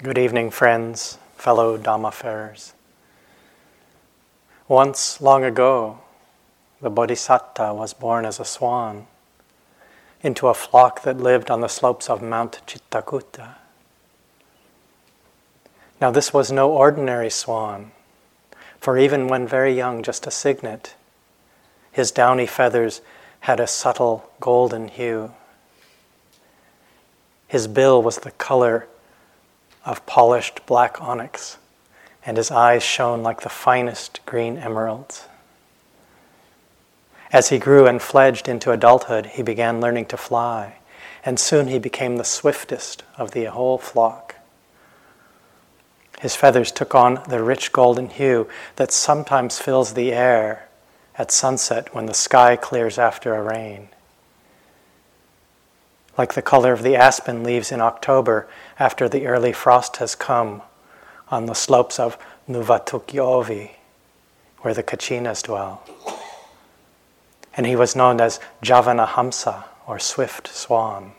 Good evening, friends, fellow Dhammafarers. Once, long ago, the Bodhisatta was born as a swan into a flock that lived on the slopes of Mount Chittakuta. Now, this was no ordinary swan, for even when very young, just a cygnet, his downy feathers had a subtle golden hue. His bill was the color of polished black onyx, and his eyes shone like the finest green emeralds. As he grew and fledged into adulthood, he began learning to fly, and soon he became the swiftest of the whole flock. His feathers took on the rich golden hue that sometimes fills the air at sunset when the sky clears after a rain. Like the color of the aspen leaves in October after the early frost has come on the slopes of Nuvatukyovi, where the Kachinas dwell. And he was known as Javana Hamsa, or swift swan.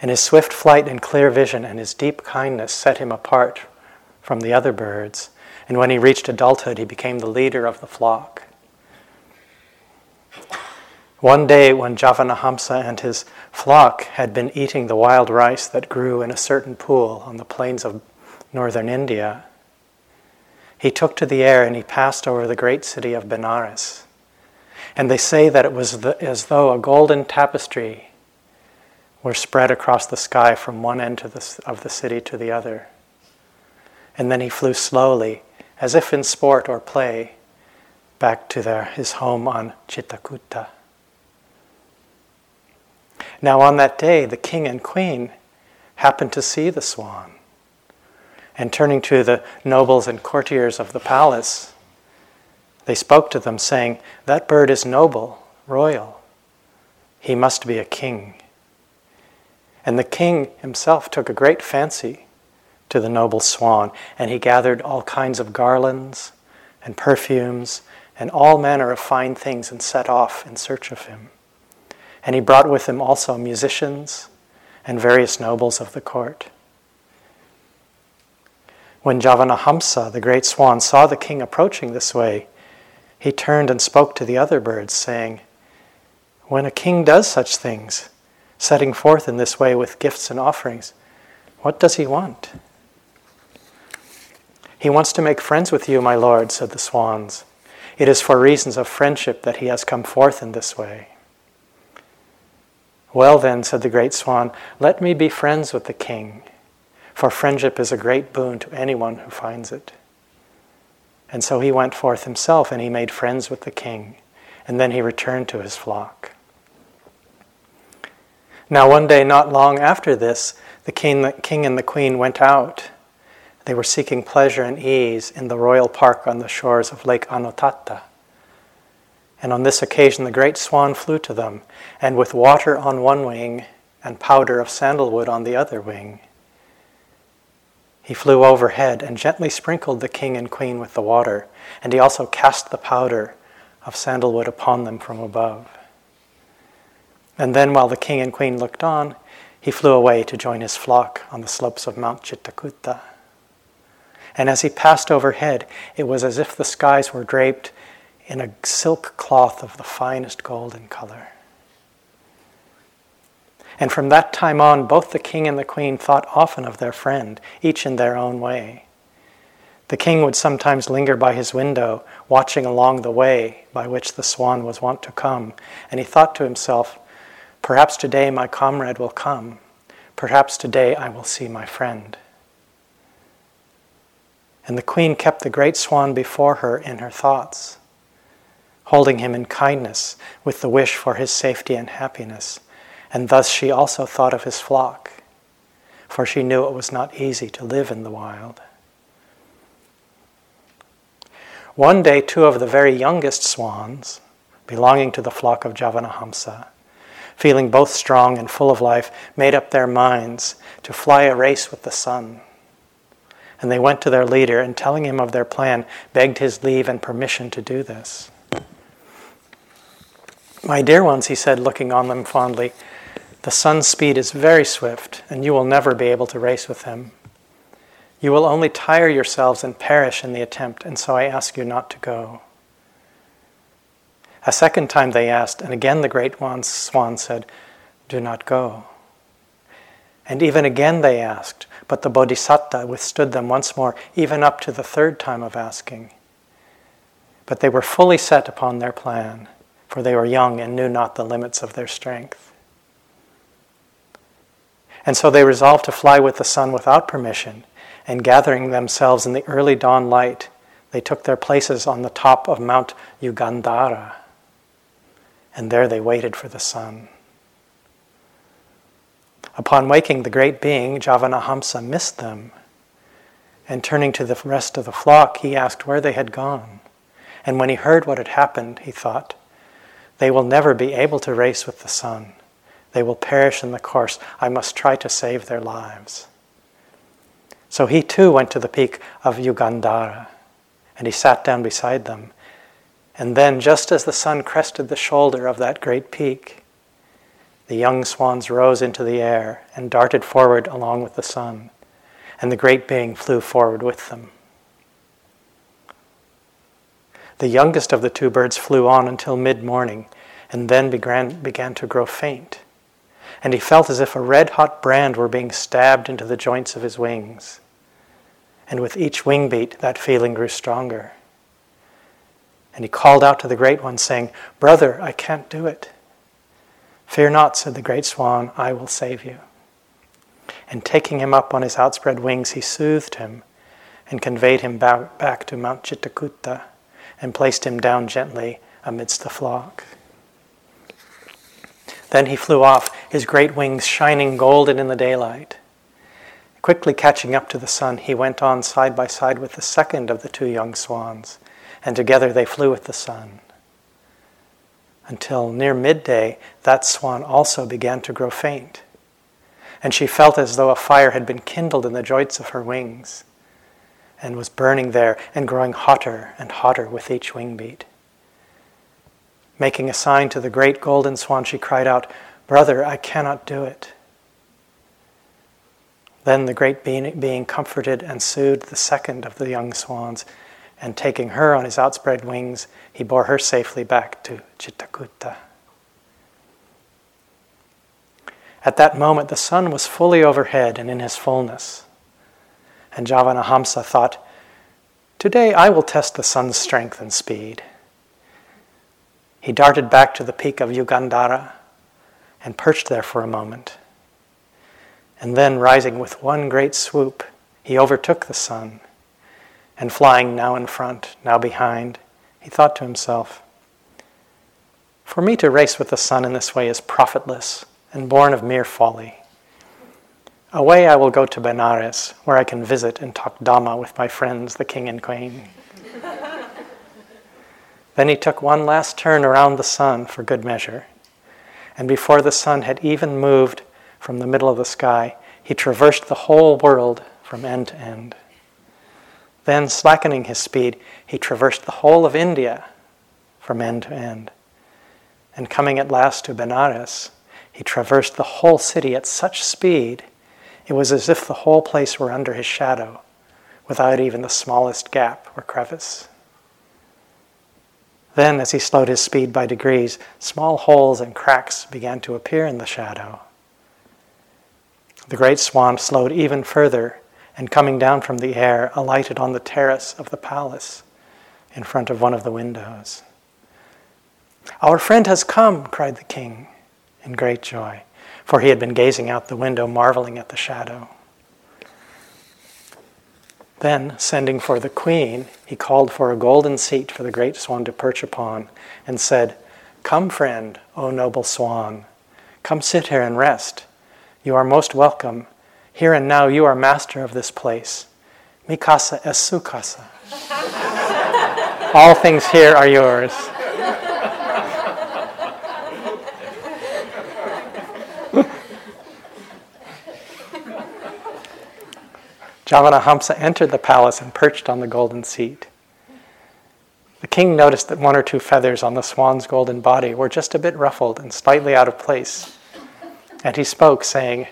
And his swift flight and clear vision and his deep kindness set him apart from the other birds, and when he reached adulthood, he became the leader of the flock. One day when Javana Hamsa and his flock had been eating the wild rice that grew in a certain pool on the plains of northern India, he took to the air and he passed over the great city of Benares. And they say that it was as though a golden tapestry were spread across the sky from one end of the city to the other. And then he flew slowly, as if in sport or play, back to his home on Chittakuta. Now on that day, the king and queen happened to see the swan. And turning to the nobles and courtiers of the palace, they spoke to them, saying, "That bird is noble, royal. He must be a king." And the king himself took a great fancy to the noble swan, and he gathered all kinds of garlands and perfumes and all manner of fine things and set off in search of him. And he brought with him also musicians and various nobles of the court. When Javana Hamsa, the great swan, saw the king approaching this way, he turned and spoke to the other birds, saying, "When a king does such things, setting forth in this way with gifts and offerings, what does he want?" "He wants to make friends with you, my lord," said the swans. "It is for reasons of friendship that he has come forth in this way." "Well then," said the great swan, "let me be friends with the king, for friendship is a great boon to anyone who finds it." And so he went forth himself, and he made friends with the king, and then he returned to his flock. Now one day, not long after this, the king and the queen went out. They were seeking pleasure and ease in the royal park on the shores of Lake Anotata. And on this occasion, the great swan flew to them, and with water on one wing and powder of sandalwood on the other wing, he flew overhead and gently sprinkled the king and queen with the water, and he also cast the powder of sandalwood upon them from above. And then, while the king and queen looked on, he flew away to join his flock on the slopes of Mount Chittakuta. And as he passed overhead, it was as if the skies were draped in a silk cloth of the finest golden color. And from that time on, both the king and the queen thought often of their friend, each in their own way. The king would sometimes linger by his window, watching along the way by which the swan was wont to come, and he thought to himself, "Perhaps today my comrade will come. Perhaps today I will see my friend." And the queen kept the great swan before her in her thoughts, holding him in kindness with the wish for his safety and happiness. And thus she also thought of his flock, for she knew it was not easy to live in the wild. One day, two of the very youngest swans, belonging to the flock of Javana Hamsa, feeling both strong and full of life, made up their minds to fly a race with the sun. And they went to their leader and, telling him of their plan, begged his leave and permission to do this. "My dear ones," he said, looking on them fondly, The sun's speed is very swift, and you will never be able to race with him. You will only tire yourselves and perish in the attempt, and so I ask you not to go." A second time they asked, and again the great swan said, "Do not go." And even again they asked, but the Bodhisatta withstood them once more, even up to the third time of asking. But they were fully set upon their plan, for they were young and knew not the limits of their strength. And so they resolved to fly with the sun without permission, and gathering themselves in the early dawn light, they took their places on the top of Mount Yugandhara, and there they waited for the sun. Upon waking, the great being, Javana Hamsa, missed them, and turning to the rest of the flock, he asked where they had gone. And when he heard what had happened, he thought, "They will never be able to race with the sun. They will perish in the course. I must try to save their lives." So he too went to the peak of Yugandhara, and he sat down beside them. And then, just as the sun crested the shoulder of that great peak, the young swans rose into the air and darted forward along with the sun, and the great being flew forward with them. The youngest of the two birds flew on until mid-morning, and then began to grow faint. And he felt as if a red-hot brand were being stabbed into the joints of his wings. And with each wing beat, that feeling grew stronger. And he called out to the Great One, saying, "Brother, I can't do it." "Fear not," said the great swan, "I will save you." And taking him up on his outspread wings, he soothed him and conveyed him back to Mount Chittakuta and placed him down gently amidst the flock. Then he flew off, his great wings shining golden in the daylight. Quickly catching up to the sun, he went on side by side with the second of the two young swans, and together they flew with the sun. Until near midday, that swan also began to grow faint, and she felt as though a fire had been kindled in the joints of her wings, and was burning there and growing hotter and hotter with each wing beat. Making a sign to the great golden swan, she cried out, "Brother, I cannot do it." Then the great being comforted and soothed the second of the young swans, and taking her on his outspread wings, he bore her safely back to Chittakuta. At that moment, the sun was fully overhead and in his fullness, and Javana Hamsa thought, "Today I will test the sun's strength and speed." He darted back to the peak of Yugandhara and perched there for a moment. And then, rising with one great swoop, he overtook the sun. And flying now in front, now behind, he thought to himself, "For me to race with the sun in this way is profitless and born of mere folly. Away I will go to Benares, where I can visit and talk Dhamma with my friends, the king and queen." Then he took one last turn around the sun for good measure, and before the sun had even moved from the middle of the sky, he traversed the whole world from end to end. Then, slackening his speed, he traversed the whole of India from end to end. And coming at last to Benares, he traversed the whole city at such speed, it was as if the whole place were under his shadow, without even the smallest gap or crevice. Then, as he slowed his speed by degrees, small holes and cracks began to appear in the shadow. The great swan slowed even further, and coming down from the air, alighted on the terrace of the palace in front of one of the windows. "Our friend has come," cried the king in great joy, for he had been gazing out the window, marveling at the shadow. Then, sending for the queen, he called for a golden seat for the great swan to perch upon, and said, "Come, friend, O noble swan. Come sit here and rest. You are most welcome. Here and now you are master of this place. Mi casa es su casa." "All things here are yours." Javana Hamsa entered the palace and perched on the golden seat. The king noticed that one or two feathers on the swan's golden body were just a bit ruffled and slightly out of place, And he spoke, saying,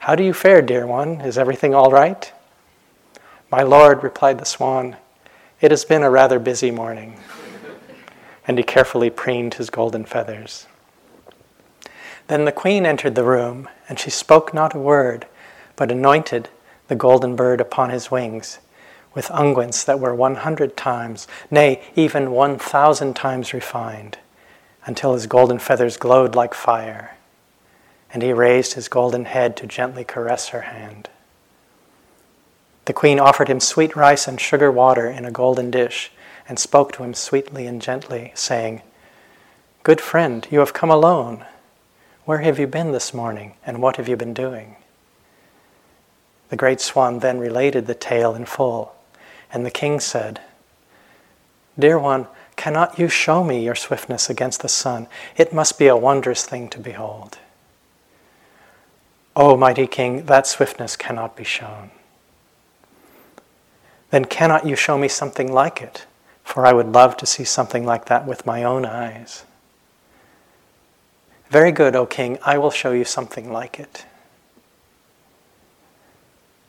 "How do you fare, dear one? Is everything all right?" "My lord," replied the swan, "it has been a rather busy morning." And he carefully preened his golden feathers. Then the queen entered the room, and she spoke not a word, but anointed the golden bird upon his wings with unguents that were 100 times, nay, even 1,000 times refined, until his golden feathers glowed like fire, and he raised his golden head to gently caress her hand. The queen offered him sweet rice and sugar water in a golden dish, and spoke to him sweetly and gently, saying, "Good friend, you have come alone. Where have you been this morning, and what have you been doing?" The great swan then related the tale in full, and the king said, "Dear one, cannot you show me your swiftness against the sun? It must be a wondrous thing to behold." "O mighty king, that swiftness cannot be shown." "Then cannot you show me something like it? For I would love to see something like that with my own eyes." "Very good, O king, I will show you something like it.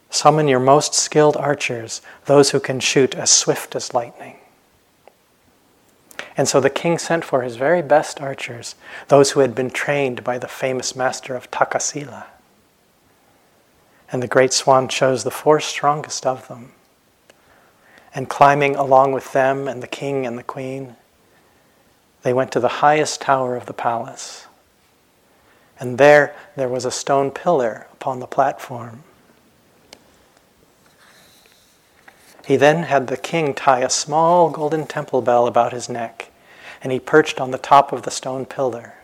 Summon your most skilled archers, those who can shoot as swift as lightning." And so the king sent for his very best archers, those who had been trained by the famous master of Takasila. And the great swan chose the 4 strongest of them. And climbing along with them and the king and the queen, they went to the highest tower of the palace. And there was a stone pillar upon the platform. He then had the king tie a small golden temple bell about his neck, and he perched on the top of the stone pillar.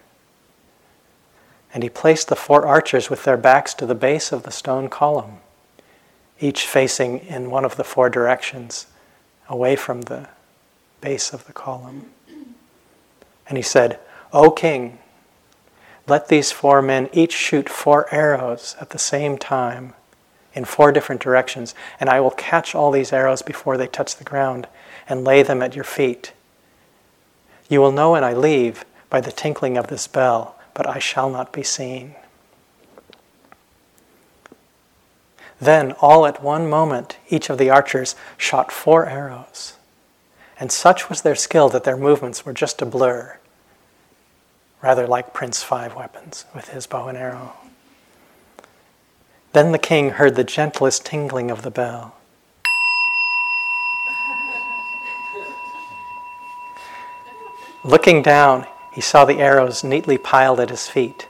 And he placed the 4 archers with their backs to the base of the stone column, each facing in one of the 4 directions, away from the base of the column. And he said, "O king, let these 4 men each shoot 4 arrows at the same time, in 4 different directions, and I will catch all these arrows before they touch the ground and lay them at your feet. You will know when I leave by the tinkling of this bell, but I shall not be seen." Then, all at one moment, each of the archers shot 4 arrows, and such was their skill that their movements were just a blur, rather like Prince 5 Weapons with his bow and arrow. Then the king heard the gentlest tingling of the bell. Looking down, he saw the arrows neatly piled at his feet.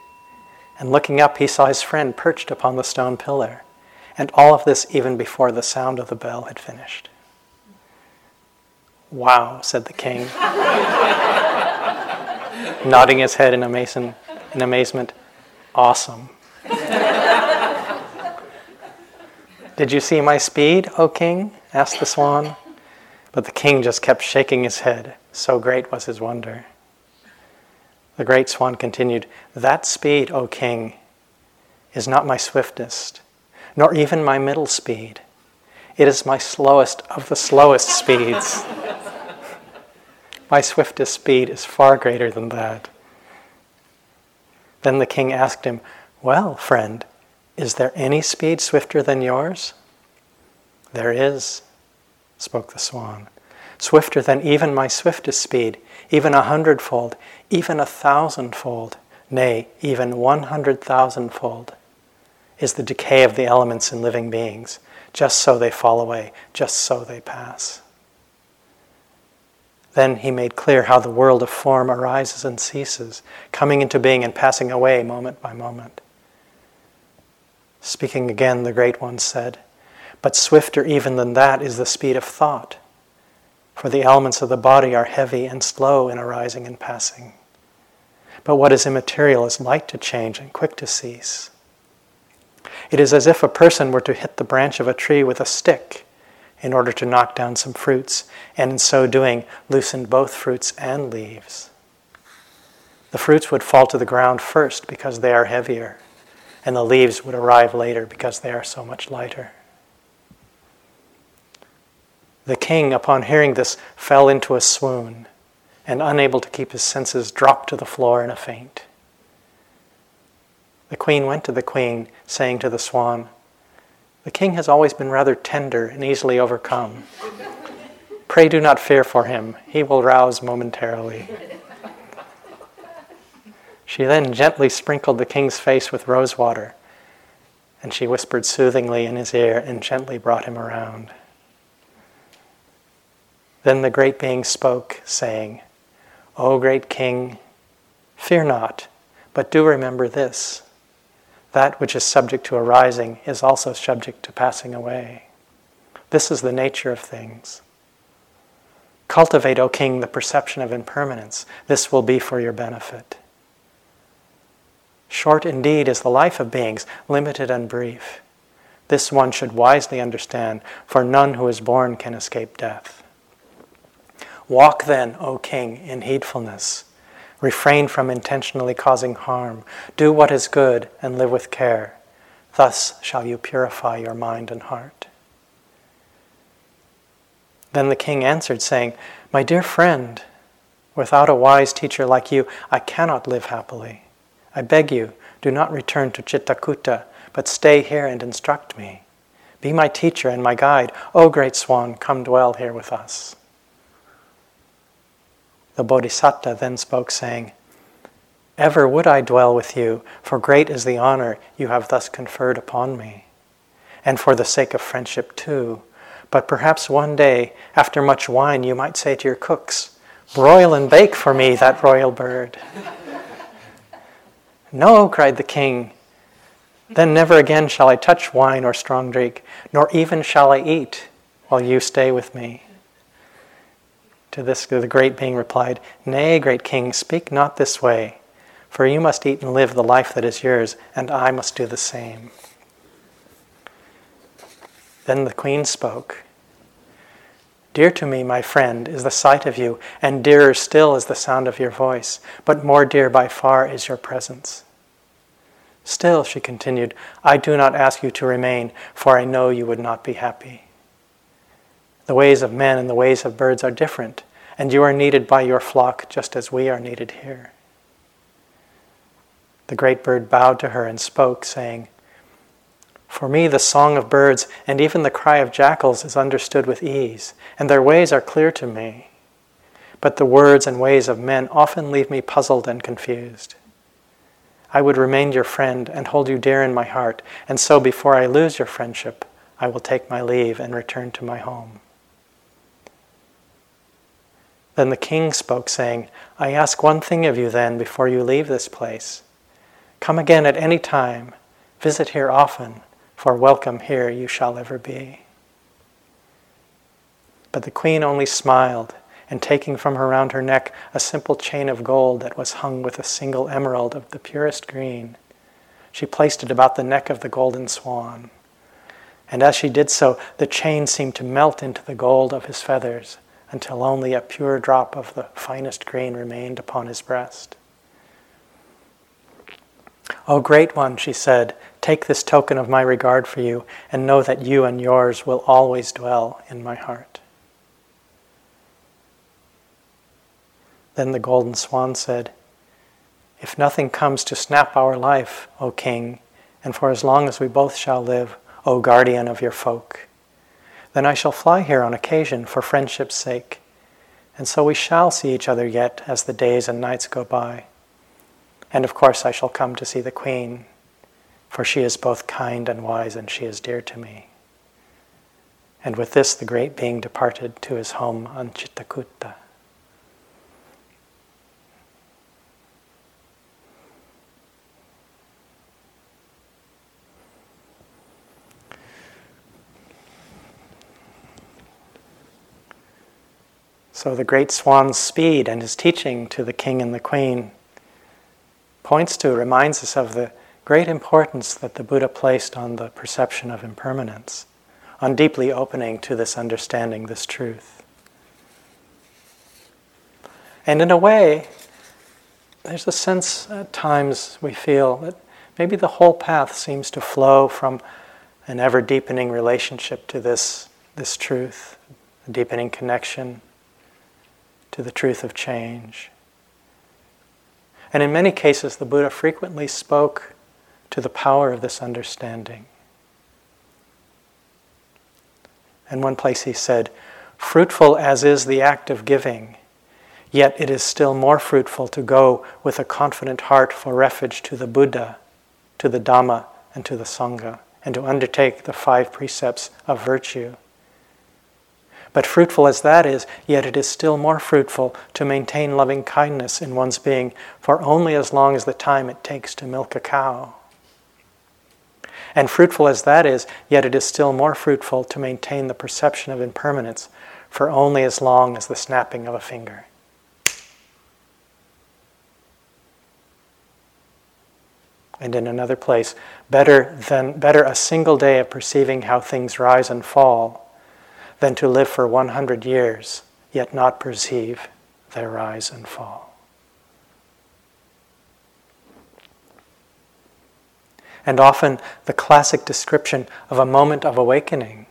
And looking up, he saw his friend perched upon the stone pillar. And all of this even before the sound of the bell had finished. "Wow," said the king, nodding his head in amazement. "Awesome. Did you see my speed, O king?" asked the swan. But the king just kept shaking his head. So great was his wonder. The great swan continued, "That speed, O king, is not my swiftest, nor even my middle speed. It is my slowest of the slowest speeds. My swiftest speed is far greater than that." Then the king asked him, "Well, friend, is there any speed swifter than yours?" "There is," spoke the swan, "swifter than even my swiftest speed, even 100-fold, even 1,000-fold, nay, even 100,000-fold, is the decay of the elements in living beings. Just so they fall away, just so they pass." Then he made clear how the world of form arises and ceases, coming into being and passing away moment by moment. Speaking again, the Great One said, "But swifter even than that is the speed of thought, for the elements of the body are heavy and slow in arising and passing. But what is immaterial is light to change and quick to cease. It is as if a person were to hit the branch of a tree with a stick in order to knock down some fruits, and in so doing loosened both fruits and leaves. The fruits would fall to the ground first because they are heavier, and the leaves would arrive later because they are so much lighter." The king, upon hearing this, fell into a swoon, and unable to keep his senses, dropped to the floor in a faint. The The queen went to the queen, saying to the swan, "The king has always been rather tender and easily overcome. Pray do not fear for him. He will rouse momentarily." She then gently sprinkled the king's face with rose water, and she whispered soothingly in his ear and gently brought him around. Then the great being spoke, saying, "O great king, fear not, but do remember this. That which is subject to arising is also subject to passing away. This is the nature of things. Cultivate, O king, the perception of impermanence. This will be for your benefit. Short indeed is the life of beings, limited and brief. This one should wisely understand, for none who is born can escape death. Walk then, O king, in heedfulness. Refrain from intentionally causing harm. Do what is good and live with care. Thus shall you purify your mind and heart." Then the king answered, saying, "My dear friend, without a wise teacher like you, I cannot live happily. I beg you, do not return to Chittakuta, but stay here and instruct me. Be my teacher and my guide. O great swan, come dwell here with us." The Bodhisatta then spoke, saying, "Ever would I dwell with you, for great is the honor you have thus conferred upon me, and for the sake of friendship too. But perhaps one day, after much wine, you might say to your cooks, 'Broil and bake for me that royal bird.'" "No," cried the king, "then never again shall I touch wine or strong drink, nor even shall I eat while you stay with me." To this the great being replied, "Nay, great king, speak not this way, for you must eat and live the life that is yours, and I must do the same." Then the queen spoke, "Dear to me, my friend, is the sight of you, and dearer still is the sound of your voice, but more dear by far is your presence. Still," she continued, "I do not ask you to remain, for I know you would not be happy. The ways of men and the ways of birds are different, and you are needed by your flock just as we are needed here." The great bird bowed to her and spoke, saying, "For me the song of birds and even the cry of jackals is understood with ease, and their ways are clear to me. But the words and ways of men often leave me puzzled and confused. I would remain your friend and hold you dear in my heart, and so before I lose your friendship, I will take my leave and return to my home." Then the king spoke, saying, "I ask one thing of you then before you leave this place. Come again at any time, visit here often, for welcome here you shall ever be." But the queen only smiled, and taking from around her neck a simple chain of gold that was hung with a single emerald of the purest green, she placed it about the neck of the golden swan. And as she did so, the chain seemed to melt into the gold of his feathers, until only a pure drop of the finest green remained upon his breast. "O great one," she said, "take this token of my regard for you, and know that you and yours will always dwell in my heart." Then the golden swan said, "If nothing comes to snap our life, O king, and for as long as we both shall live, O guardian of your folk, then I shall fly here on occasion for friendship's sake, and so we shall see each other yet as the days and nights go by. And of course I shall come to see the queen, for she is both kind and wise, and she is dear to me." And with this the great being departed to his home on Chittakuta. So the great swan's speed and his teaching to the king and the queen points to, reminds us of the great importance that the Buddha placed on the perception of impermanence, on deeply opening to this understanding, this truth. And in a way, there's a sense at times we feel that maybe the whole path seems to flow from an ever-deepening relationship to this truth, a deepening connection to the truth of change. And in many cases, the Buddha frequently spoke to the power of this understanding. In one place he said, "Fruitful as is the act of giving, yet it is still more fruitful to go with a confident heart for refuge to the Buddha, to the Dhamma, and to the Sangha, and to undertake the 5 precepts of virtue. But fruitful as that is, yet it is still more fruitful to maintain loving kindness in one's being for only as long as the time it takes to milk a cow. And fruitful as that is, yet it is still more fruitful to maintain the perception of impermanence for only as long as the snapping of a finger." And in another place, better a single day of perceiving how things rise and fall than to live for 100 years, yet not perceive their rise and fall. And often the classic description of a moment of awakening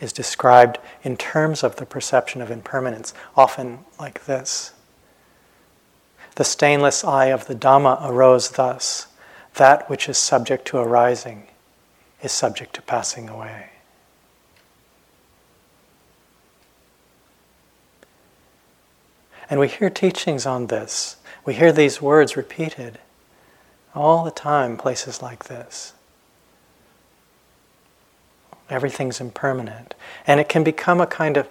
is described in terms of the perception of impermanence, often like this. "The stainless eye of the Dhamma arose thus, that which is subject to arising is subject to passing away." And we hear teachings on this. We hear these words repeated all the time, places like this. Everything's impermanent. And it can become a kind of,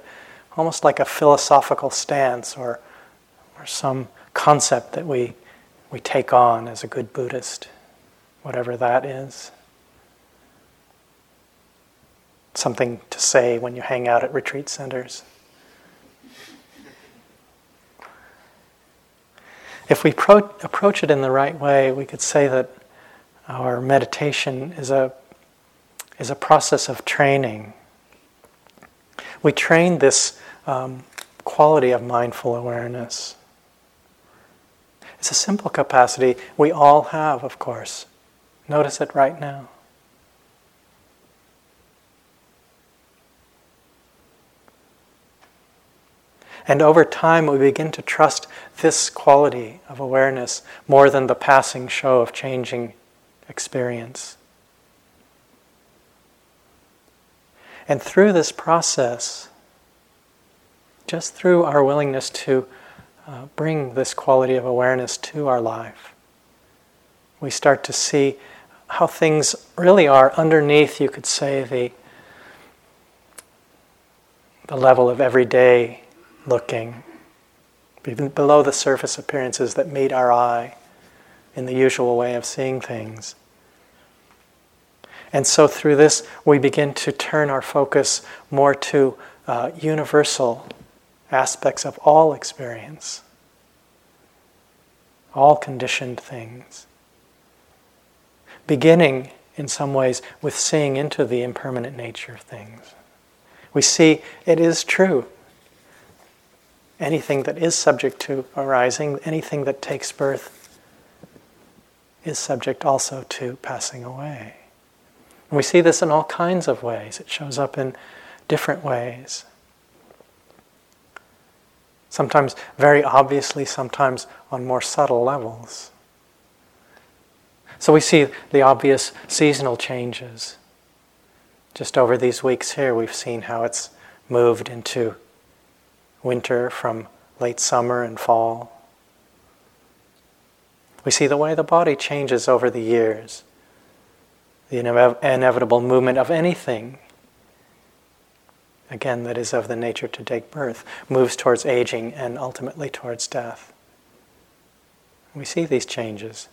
almost like a philosophical stance or some concept that we take on as a good Buddhist, whatever that is. Something to say when you hang out at retreat centers. If we approach it in the right way, we could say that our meditation is a process of training. We train this quality of mindful awareness. It's a simple capacity we all have, of course. Notice it right now. And over time, we begin to trust this quality of awareness more than the passing show of changing experience. And through this process, just through our willingness to bring this quality of awareness to our life, we start to see how things really are underneath, you could say, the level of everyday looking, even below the surface appearances that meet our eye in the usual way of seeing things. And so through this, we begin to turn our focus more to universal aspects of all experience, all conditioned things, beginning in some ways with seeing into the impermanent nature of things. We see it is true. Anything that is subject to arising, anything that takes birth, is subject also to passing away. And we see this in all kinds of ways. It shows up in different ways. Sometimes very obviously, sometimes on more subtle levels. So we see the obvious seasonal changes. Just over these weeks here, we've seen how it's moved into winter from late summer and fall. We see the way the body changes over the years, the inevitable movement of anything, again, that is of the nature to take birth, moves towards aging and ultimately towards death. We see these changes,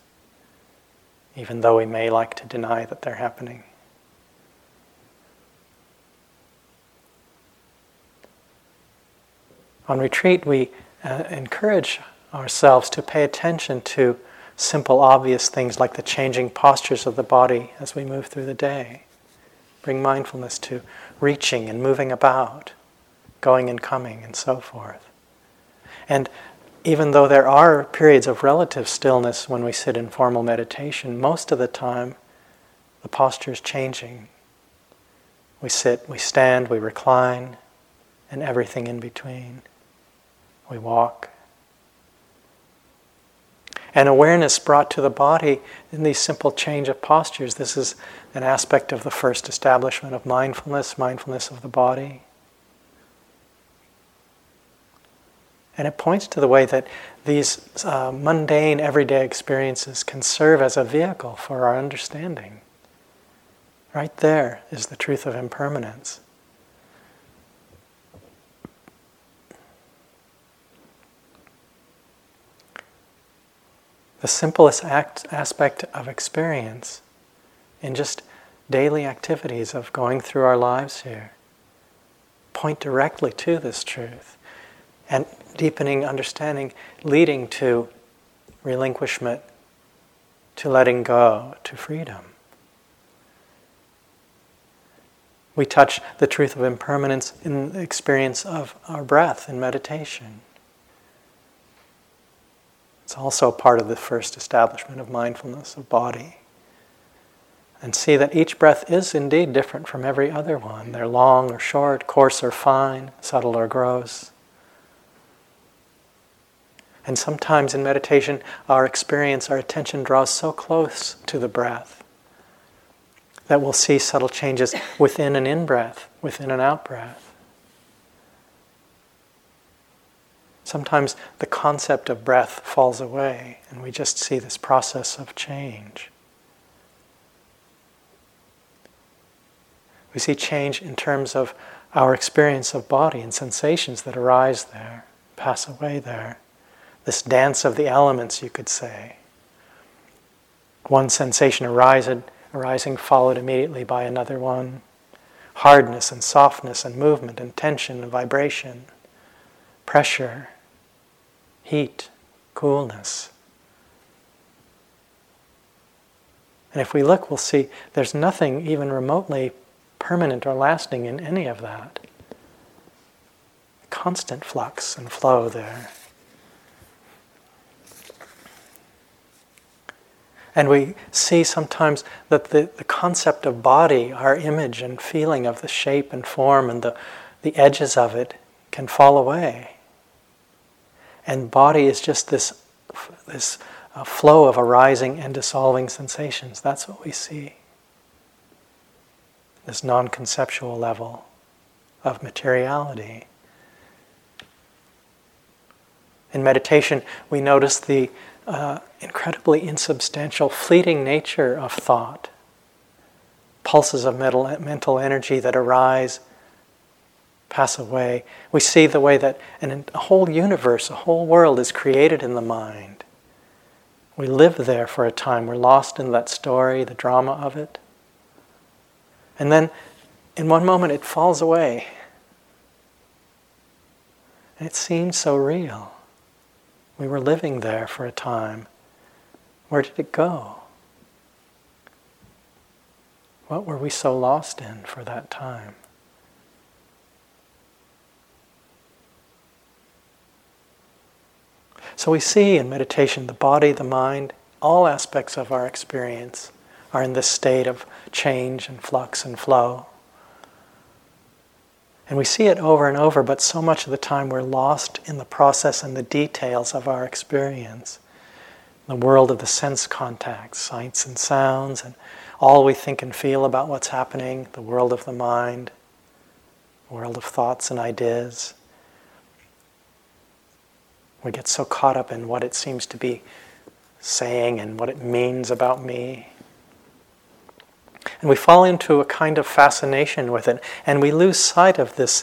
even though we may like to deny that they're happening. On retreat, we encourage ourselves to pay attention to simple, obvious things like the changing postures of the body as we move through the day. Bring mindfulness to reaching and moving about, going and coming, and so forth. And even though there are periods of relative stillness when we sit in formal meditation, most of the time the posture is changing. We sit, we stand, we recline, and everything in between. We walk. and awareness brought to the body in these simple change of postures. This is an aspect of the first establishment of mindfulness, mindfulness of the body. And it points to the way that these mundane, everyday experiences can serve as a vehicle for our understanding. Right there is the truth of impermanence. The simplest aspect of experience in just daily activities of going through our lives here point directly to this truth. And deepening understanding, leading to relinquishment, to letting go, to freedom. We touch the truth of impermanence in the experience of our breath in meditation. It's also part of the first establishment of mindfulness of body. And see that each breath is indeed different from every other one. They're long or short, coarse or fine, subtle or gross. And sometimes in meditation, our experience, our attention draws so close to the breath that we'll see subtle changes within an in-breath, within an out-breath. Sometimes the concept of breath falls away and we just see this process of change. We see change in terms of our experience of body and sensations that arise there, pass away there. This dance of the elements, you could say. One sensation arising, followed immediately by another one. Hardness and softness and movement and tension and vibration. Pressure, heat, coolness. And if we look, we'll see there's nothing even remotely permanent or lasting in any of that. Constant flux and flow there. And we see sometimes that the concept of body, our image and feeling of the shape and form and the edges of it can fall away. And body is just this flow of arising and dissolving sensations. That's what we see. This non-conceptual level of materiality. In meditation, we notice the incredibly insubstantial, fleeting nature of thought. Pulses of mental energy that arise, pass away. We see the way that a whole universe, a whole world is created in the mind. We live there for a time. We're lost in that story, the drama of it. And then in one moment it falls away. And it seems so real. We were living there for a time. Where did it go? What were we so lost in for that time? So we see in meditation the body, the mind, all aspects of our experience are in this state of change and flux and flow. And we see it over and over, but so much of the time we're lost in the process and the details of our experience. The world of the sense contacts, sights and sounds, and all we think and feel about what's happening, the world of the mind, world of thoughts and ideas. We get so caught up in what it seems to be saying and what it means about me. And we fall into a kind of fascination with it, and we lose sight of this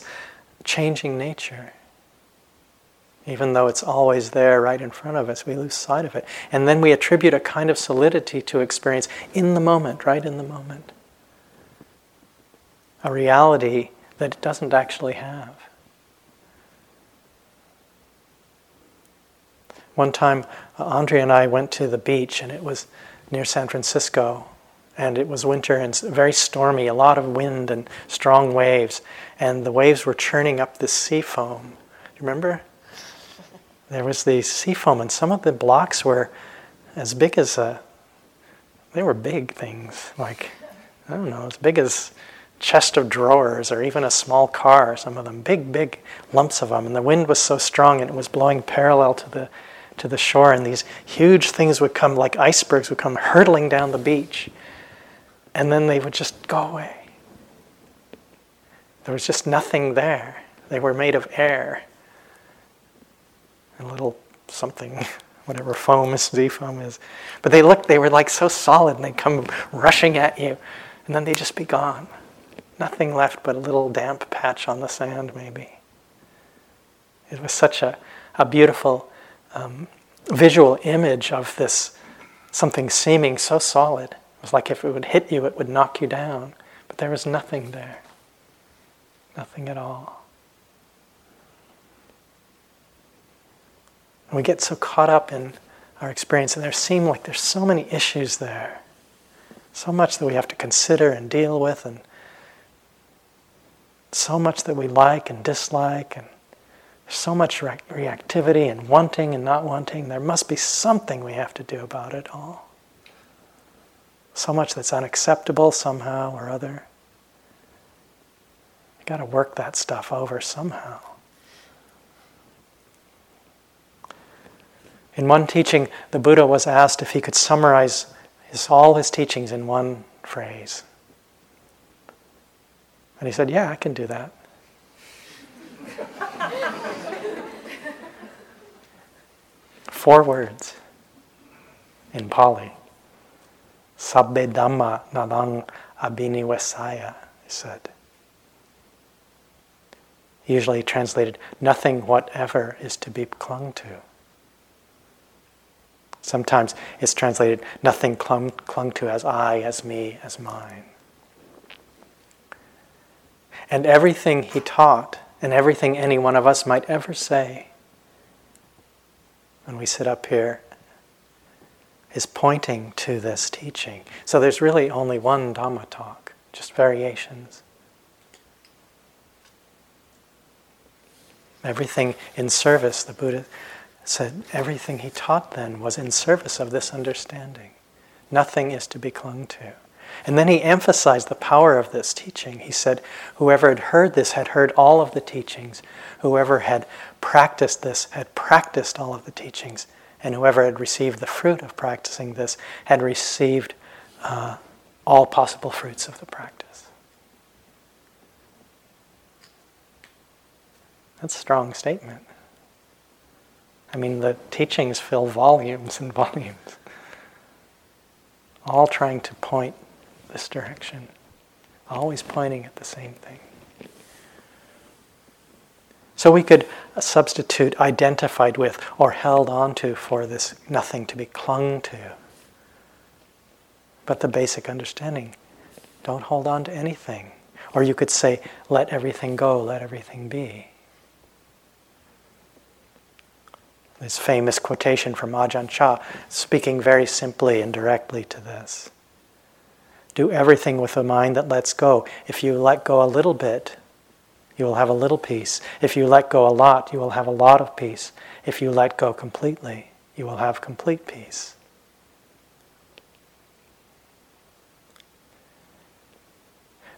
changing nature. Even though it's always there right in front of us, we lose sight of it. And then we attribute a kind of solidity to experience in the moment, right in the moment. A reality that it doesn't actually have. One time, Andrea and I went to the beach, and it was near San Francisco. And it was winter and very stormy, a lot of wind and strong waves. And the waves were churning up this sea foam. You remember? There was the sea foam, and some of the blocks were as big as they were big things. Like, I don't know, as big as chest of drawers or even a small car, some of them. Big lumps of them. And the wind was so strong and it was blowing parallel to the to the shore, and these huge things would come, like icebergs would come hurtling down the beach, and then they would just go away. There was just nothing there. They were made of air and little something, whatever foam is, Z-foam is. But they were like so solid, and they'd come rushing at you, and then they'd just be gone. Nothing left but a little damp patch on the sand, maybe. It was such a beautiful visual image of this, something seeming so solid. It was like if it would hit you, it would knock you down. But there was nothing there. Nothing at all. And we get so caught up in our experience, and there seem like there's so many issues there. So much that we have to consider and deal with, and so much that we like and dislike, and so much reactivity and wanting and not wanting. There must be something we have to do about it all. So much that's unacceptable somehow or other. You've got to work that stuff over somehow. In one teaching, the Buddha was asked if he could summarize all his teachings in one phrase. And he said, yeah, I can do that. Four words in Pali. Sabbe Dhamma Nadang Abhiniwasaya, he said. Usually translated, nothing whatever is to be clung to. Sometimes it's translated, nothing clung to as I, as me, as mine. And everything he taught, and everything any one of us might ever say, when we sit up here, is pointing to this teaching. So there's really only one Dhamma talk, just variations. Everything in service, the Buddha said, everything he taught then was in service of this understanding. Nothing is to be clung to. And then he emphasized the power of this teaching. He said, whoever had heard this had heard all of the teachings. Whoever had practiced this had practiced all of the teachings. And whoever had received the fruit of practicing this had received all possible fruits of the practice. That's a strong statement. I mean, the teachings fill volumes and volumes. All trying to point this direction, always pointing at the same thing. So we could substitute identified with or held on to for this nothing to be clung to. But the basic understanding, don't hold on to anything. Or you could say, let everything go, let everything be. This famous quotation from Ajahn Chah, speaking very simply and directly to this. Do everything with a mind that lets go. If you let go a little bit, you will have a little peace. If you let go a lot, you will have a lot of peace. If you let go completely, you will have complete peace.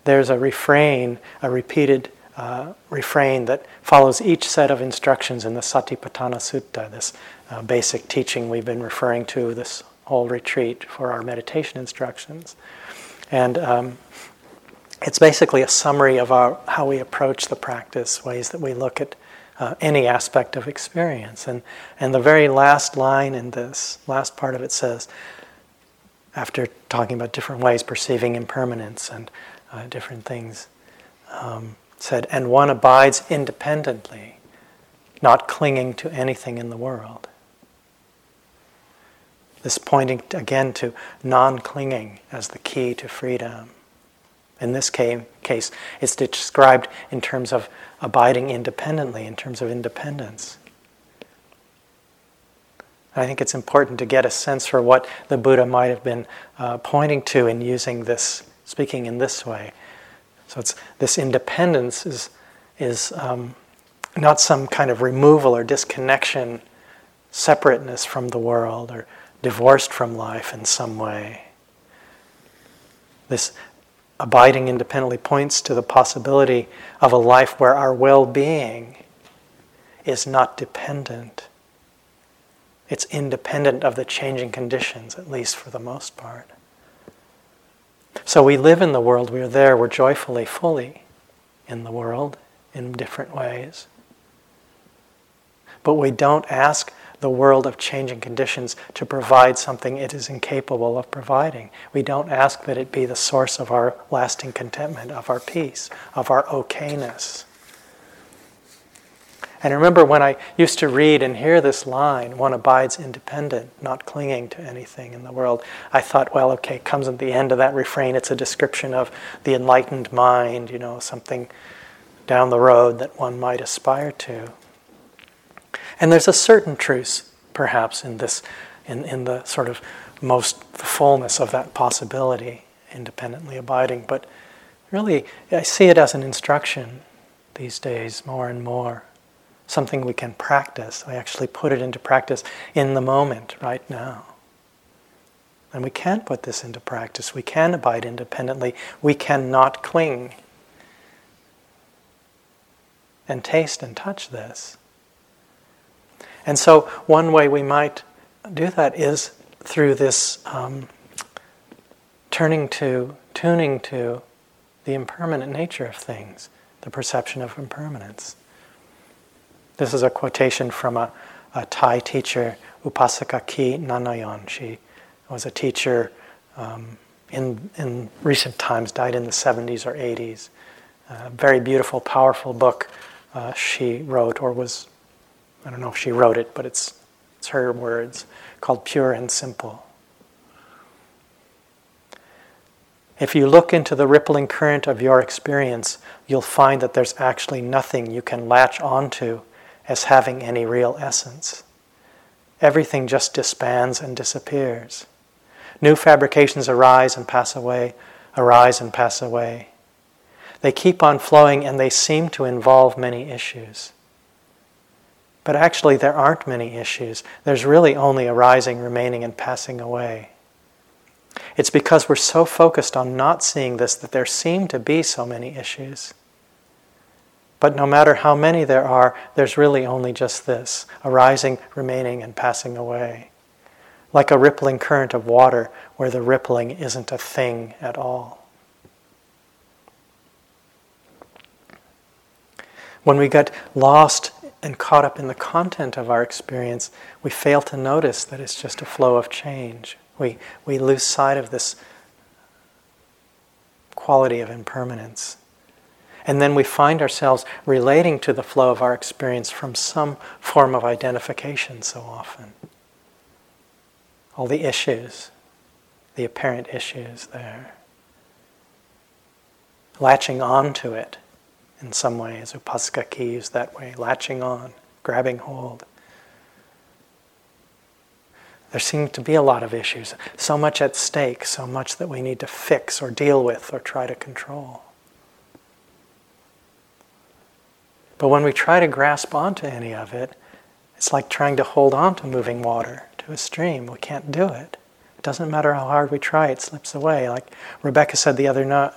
There's a refrain, a repeated refrain that follows each set of instructions in the Satipatthana Sutta, this basic teaching we've been referring to this whole retreat for our meditation instructions. And it's basically a summary of how we approach the practice, ways that we look at any aspect of experience. And the very last line in this, last part of it says, after talking about different ways, perceiving impermanence and different things, said, and one abides independently, not clinging to anything in the world. This pointing again to non-clinging as the key to freedom. In this case, it's described in terms of abiding independently, in terms of independence. I think it's important to get a sense for what the Buddha might have been pointing to in using this, speaking in this way. So it's this independence is not some kind of removal or disconnection, separateness from the world or divorced from life in some way. This abiding independently points to the possibility of a life where our well-being is not dependent It's independent of the changing conditions, at least for the most part. So we live in the world, we're there, we're joyfully, fully in the world in different ways. But we don't ask the world of changing conditions to provide something it is incapable of providing. We don't ask that it be the source of our lasting contentment, of our peace, of our okayness. And remember when I used to read and hear this line, one abides independent, not clinging to anything in the world, I thought, well, okay, comes at the end of that refrain, it's a description of the enlightened mind, you know, something down the road that one might aspire to. And there's a certain truth, perhaps, in this, in the sort of most fullness of that possibility, independently abiding. But really, I see it as an instruction these days, more and more. Something we can practice. I actually put it into practice in the moment, right now. And we can put this into practice. We can abide independently. We cannot cling. And taste and touch this. And so one way we might do that is through this tuning to the impermanent nature of things, the perception of impermanence. This is a quotation from a Thai teacher, Upasaka Ki Nanayon. She was a teacher in recent times, died in the 70s or 80s. A very beautiful, powerful book she wrote, or was, I don't know if she wrote it, but it's her words, called Pure and Simple. If you look into the rippling current of your experience, you'll find that there's actually nothing you can latch onto as having any real essence. Everything just disbands and disappears. New fabrications arise and pass away, arise and pass away. They keep on flowing and they seem to involve many issues. But actually there aren't many issues. There's really only arising, remaining, and passing away. It's because we're so focused on not seeing this that there seem to be so many issues. But no matter how many there are, there's really only just this, arising, remaining, and passing away. Like a rippling current of water where the rippling isn't a thing at all. When we get lost and caught up in the content of our experience, we fail to notice that it's just a flow of change. We lose sight of this quality of impermanence. And then we find ourselves relating to the flow of our experience from some form of identification so often. All the issues, the apparent issues there. Latching on to it in some ways. Upasaka Ki used that way. Latching on, grabbing hold. There seems to be a lot of issues. So much at stake, so much that we need to fix or deal with or try to control. But when we try to grasp onto any of it, it's like trying to hold on to moving water, to a stream. We can't do it. It doesn't matter how hard we try, it slips away. Like Rebecca said the other night,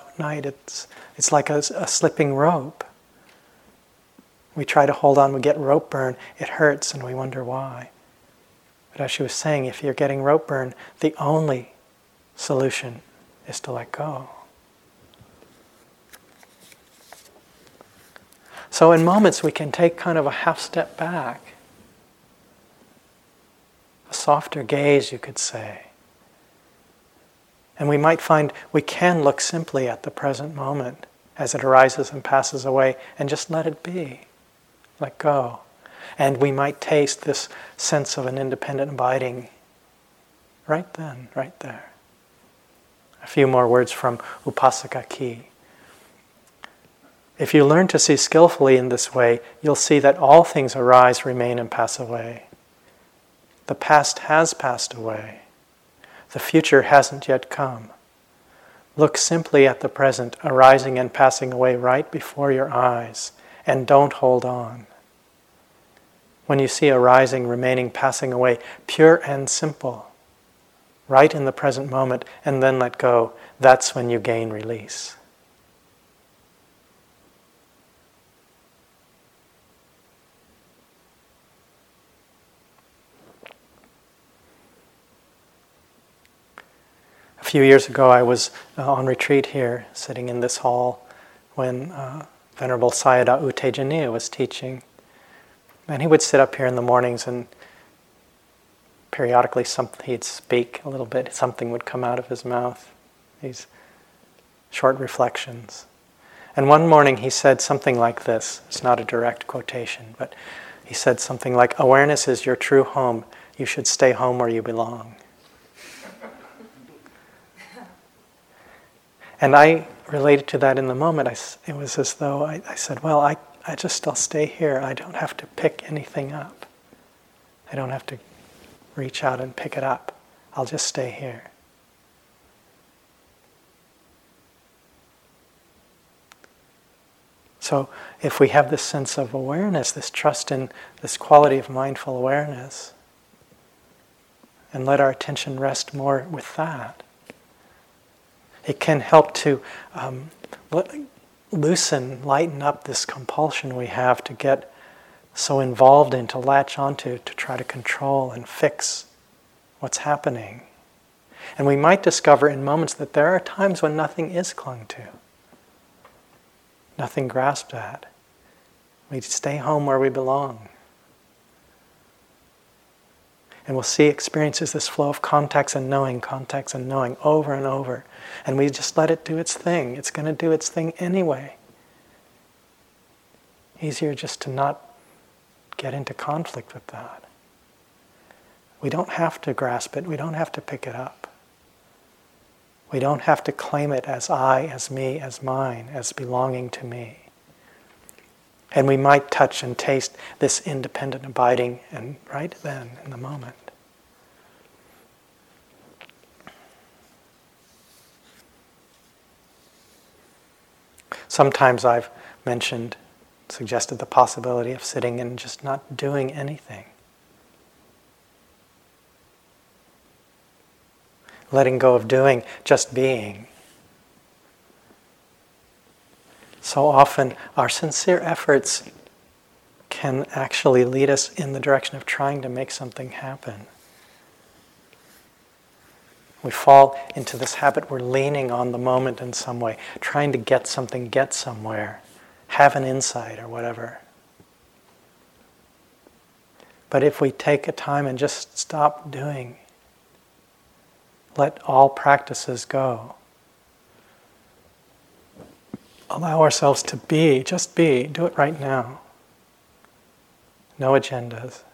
it's like a slipping rope. We try to hold on, we get rope burn, it hurts, and we wonder why. But as she was saying, if you're getting rope burn, the only solution is to let go. So in moments we can take kind of a half step back, a softer gaze, you could say. And we might find we can look simply at the present moment as it arises and passes away and just let it be, let go. And we might taste this sense of an independent abiding right then, right there. A few more words from Upasaka Ki. If you learn to see skillfully in this way, you'll see that all things arise, remain, and pass away. The past has passed away. The future hasn't yet come. Look simply at the present, arising and passing away right before your eyes, and don't hold on. When you see arising, remaining, passing away, pure and simple, right in the present moment, and then let go, that's when you gain release. A few years ago, I was on retreat here, sitting in this hall, when Venerable Sayadaw U Tejaniya was teaching. And he would sit up here in the mornings, and periodically he'd speak a little bit. Something would come out of his mouth, these short reflections. And one morning he said something like this. It's not a direct quotation, but he said something like, "Awareness is your true home. You should stay home where you belong." And I related to that in the moment. It was as though I said, well, I'll stay here. I don't have to pick anything up. I don't have to reach out and pick it up. I'll just stay here. So if we have this sense of awareness, this trust in this quality of mindful awareness, and let our attention rest more with that, it can help to lighten up this compulsion we have to get so involved in, to latch onto, to try to control and fix what's happening. And we might discover in moments that there are times when nothing is clung to, nothing grasped at. We stay home where we belong. And we'll see experiences, this flow of contacts and knowing, over and over. And we just let it do its thing. It's going to do its thing anyway. Easier just to not get into conflict with that. We don't have to grasp it. We don't have to pick it up. We don't have to claim it as I, as me, as mine, as belonging to me. And we might touch and taste this independent abiding, and right then, in the moment. Sometimes I've suggested the possibility of sitting and just not doing anything. Letting go of doing, just being. So often our sincere efforts can actually lead us in the direction of trying to make something happen. We fall into this habit, we're leaning on the moment in some way, trying to get something, get somewhere, have an insight or whatever. But if we take a time and just stop doing, let all practices go, allow ourselves to be, just be, do it right now. No agendas.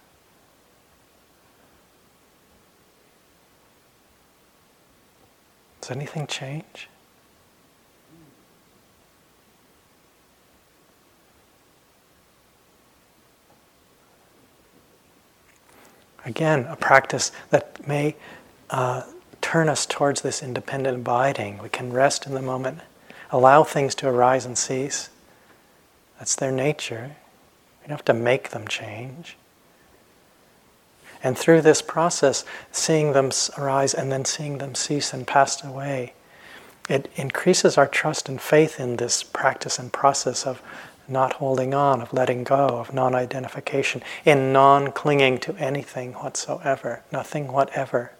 Does anything change? Again, a practice that may turn us towards this independent abiding. We can rest in the moment. Allow things to arise and cease. That's their nature. We don't have to make them change. And through this process, seeing them arise and then seeing them cease and pass away, it increases our trust and faith in this practice and process of not holding on, of letting go, of non-identification, in non-clinging to anything whatsoever, nothing whatever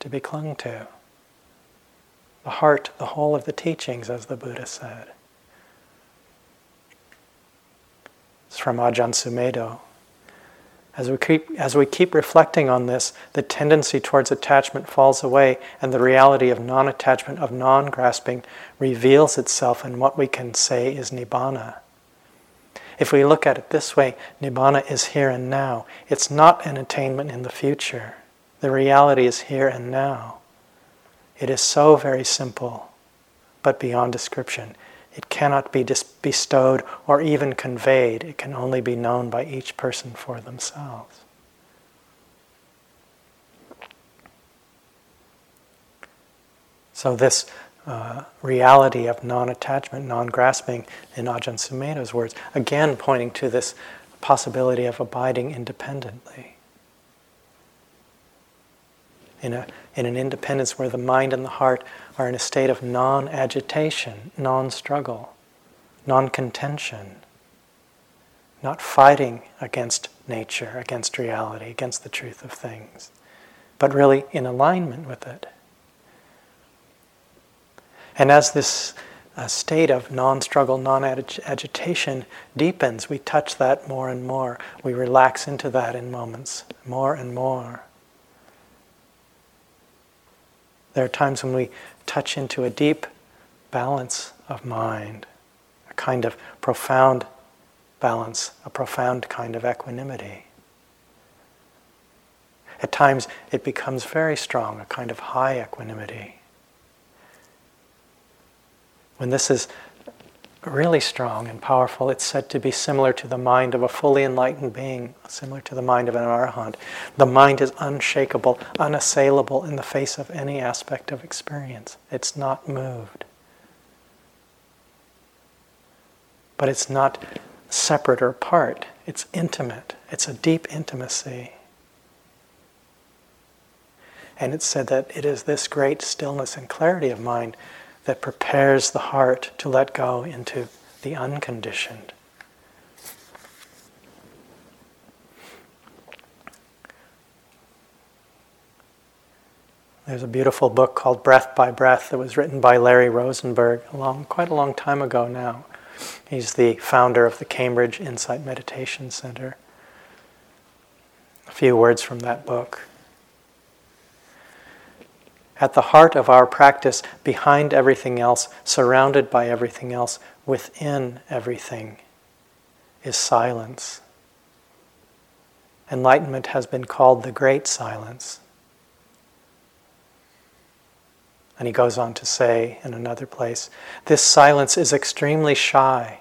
to be clung to. The heart, the whole of the teachings, as the Buddha said. It's from Ajahn Sumedho. As we keep reflecting on this, the tendency towards attachment falls away, and the reality of non-attachment, of non-grasping, reveals itself in what we can say is Nibbana. If we look at it this way, Nibbana is here and now. It's not an attainment in the future. The reality is here and now. It is so very simple, but beyond description. It cannot be bestowed or even conveyed. It can only be known by each person for themselves. So this reality of non-attachment, non-grasping, in Ajahn Sumedho's words, again pointing to this possibility of abiding independently. In an independence where the mind and the heart are in a state of non-agitation, non-struggle, non-contention, not fighting against nature, against reality, against the truth of things, but really in alignment with it. And as this state of non-struggle, non-agitation deepens, we touch that more and more. We relax into that in moments, more and more. There are times when we touch into a deep balance of mind, a kind of profound balance, a profound kind of equanimity. At times it becomes very strong, a kind of high equanimity. When this is really strong and powerful, it's said to be similar to the mind of a fully enlightened being, similar to the mind of an arahant. The mind is unshakable, unassailable in the face of any aspect of experience. It's not moved. But it's not separate or apart. It's intimate. It's a deep intimacy. And it's said that it is this great stillness and clarity of mind that prepares the heart to let go into the unconditioned. There's a beautiful book called Breath by Breath that was written by Larry Rosenberg quite a long time ago now. He's the founder of the Cambridge Insight Meditation Center. A few words from that book. At the heart of our practice, behind everything else, surrounded by everything else, within everything, is silence. Enlightenment has been called the great silence. And he goes on to say in another place, this silence is extremely shy.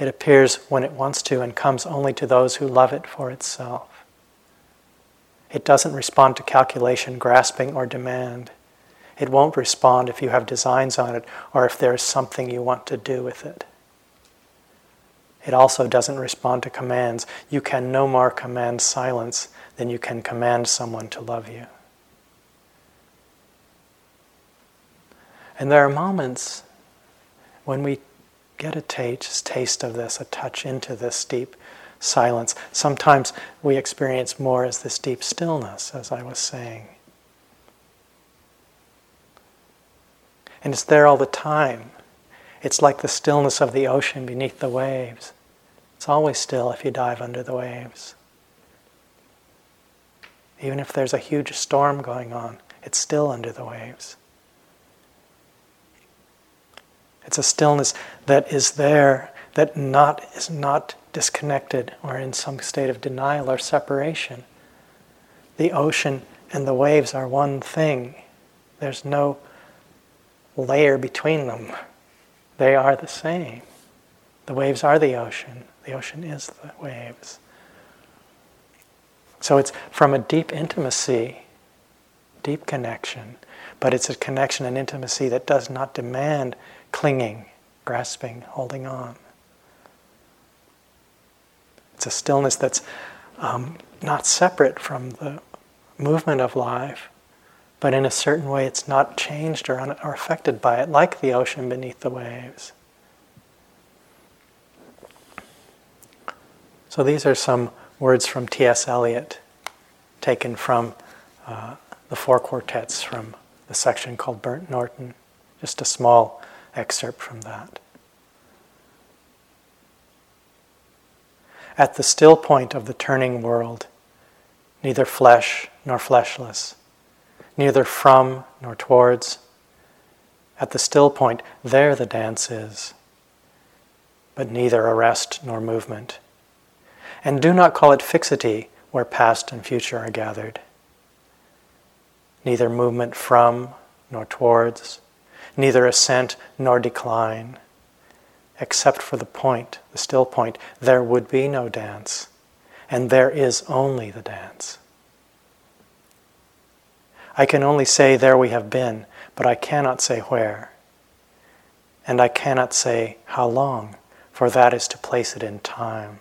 It appears when it wants to and comes only to those who love it for itself. It doesn't respond to calculation, grasping, or demand. It won't respond if you have designs on it or if there is something you want to do with it. It also doesn't respond to commands. You can no more command silence than you can command someone to love you. And there are moments when we get a taste of this, a touch into this deep silence. Sometimes we experience more as this deep stillness, as I was saying. And it's there all the time. It's like the stillness of the ocean beneath the waves. It's always still if you dive under the waves. Even if there's a huge storm going on, it's still under the waves. It's a stillness that is there, that is not disconnected or in some state of denial or separation. The ocean and the waves are one thing. There's no layer between them. They are the same. The waves are the ocean. The ocean is the waves. So it's from a deep intimacy, deep connection, but it's a connection and intimacy that does not demand clinging, grasping, holding on. It's a stillness that's not separate from the movement of life, but in a certain way it's not changed or affected by it, like the ocean beneath the waves. So these are some words from T.S. Eliot, taken from the Four Quartets, from the section called Burnt Norton. Just a small excerpt from that. At the still point of the turning world, neither flesh nor fleshless, neither from nor towards, at the still point, there the dance is, but neither arrest nor movement. And do not call it fixity where past and future are gathered. Neither movement from nor towards, neither ascent nor decline. Except for the point, the still point, there would be no dance, and there is only the dance. I can only say there we have been, but I cannot say where. And I cannot say how long, for that is to place it in time.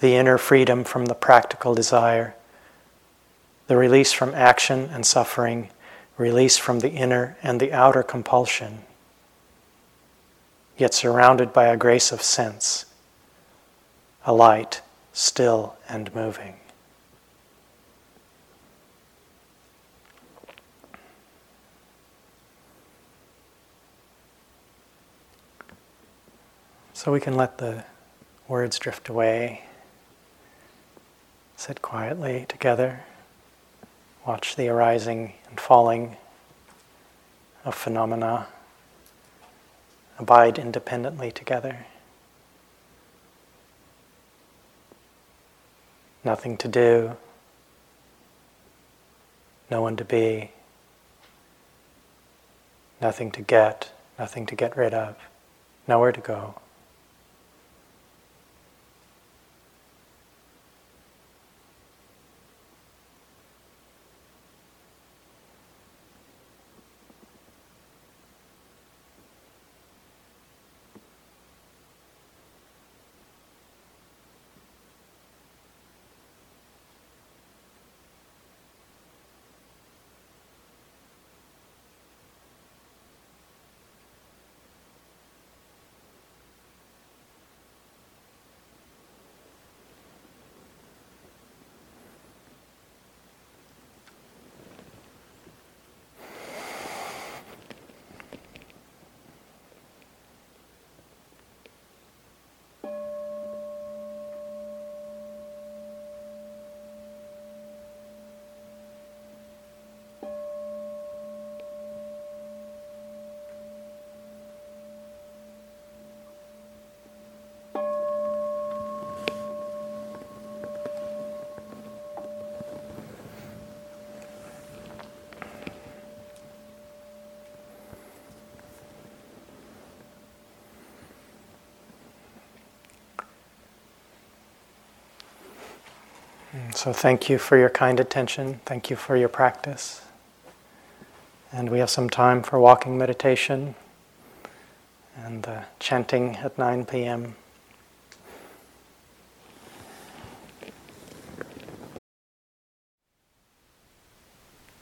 The inner freedom from the practical desire, the release from action and suffering, release from the inner and the outer compulsion, yet surrounded by a grace of sense, a light still and moving. So we can let the words drift away, sit quietly together, watch the arising and falling of phenomena, abide independently together. Nothing to do, no one to be, nothing to get, nothing to get rid of, nowhere to go. So thank you for your kind attention, thank you for your practice. And we have some time for walking meditation and chanting at 9 p.m.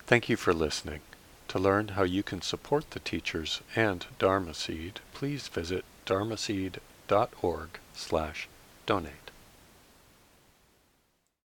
Thank you for listening. To learn how you can support the teachers and Dharma Seed, please visit dharmaseed.org/donate.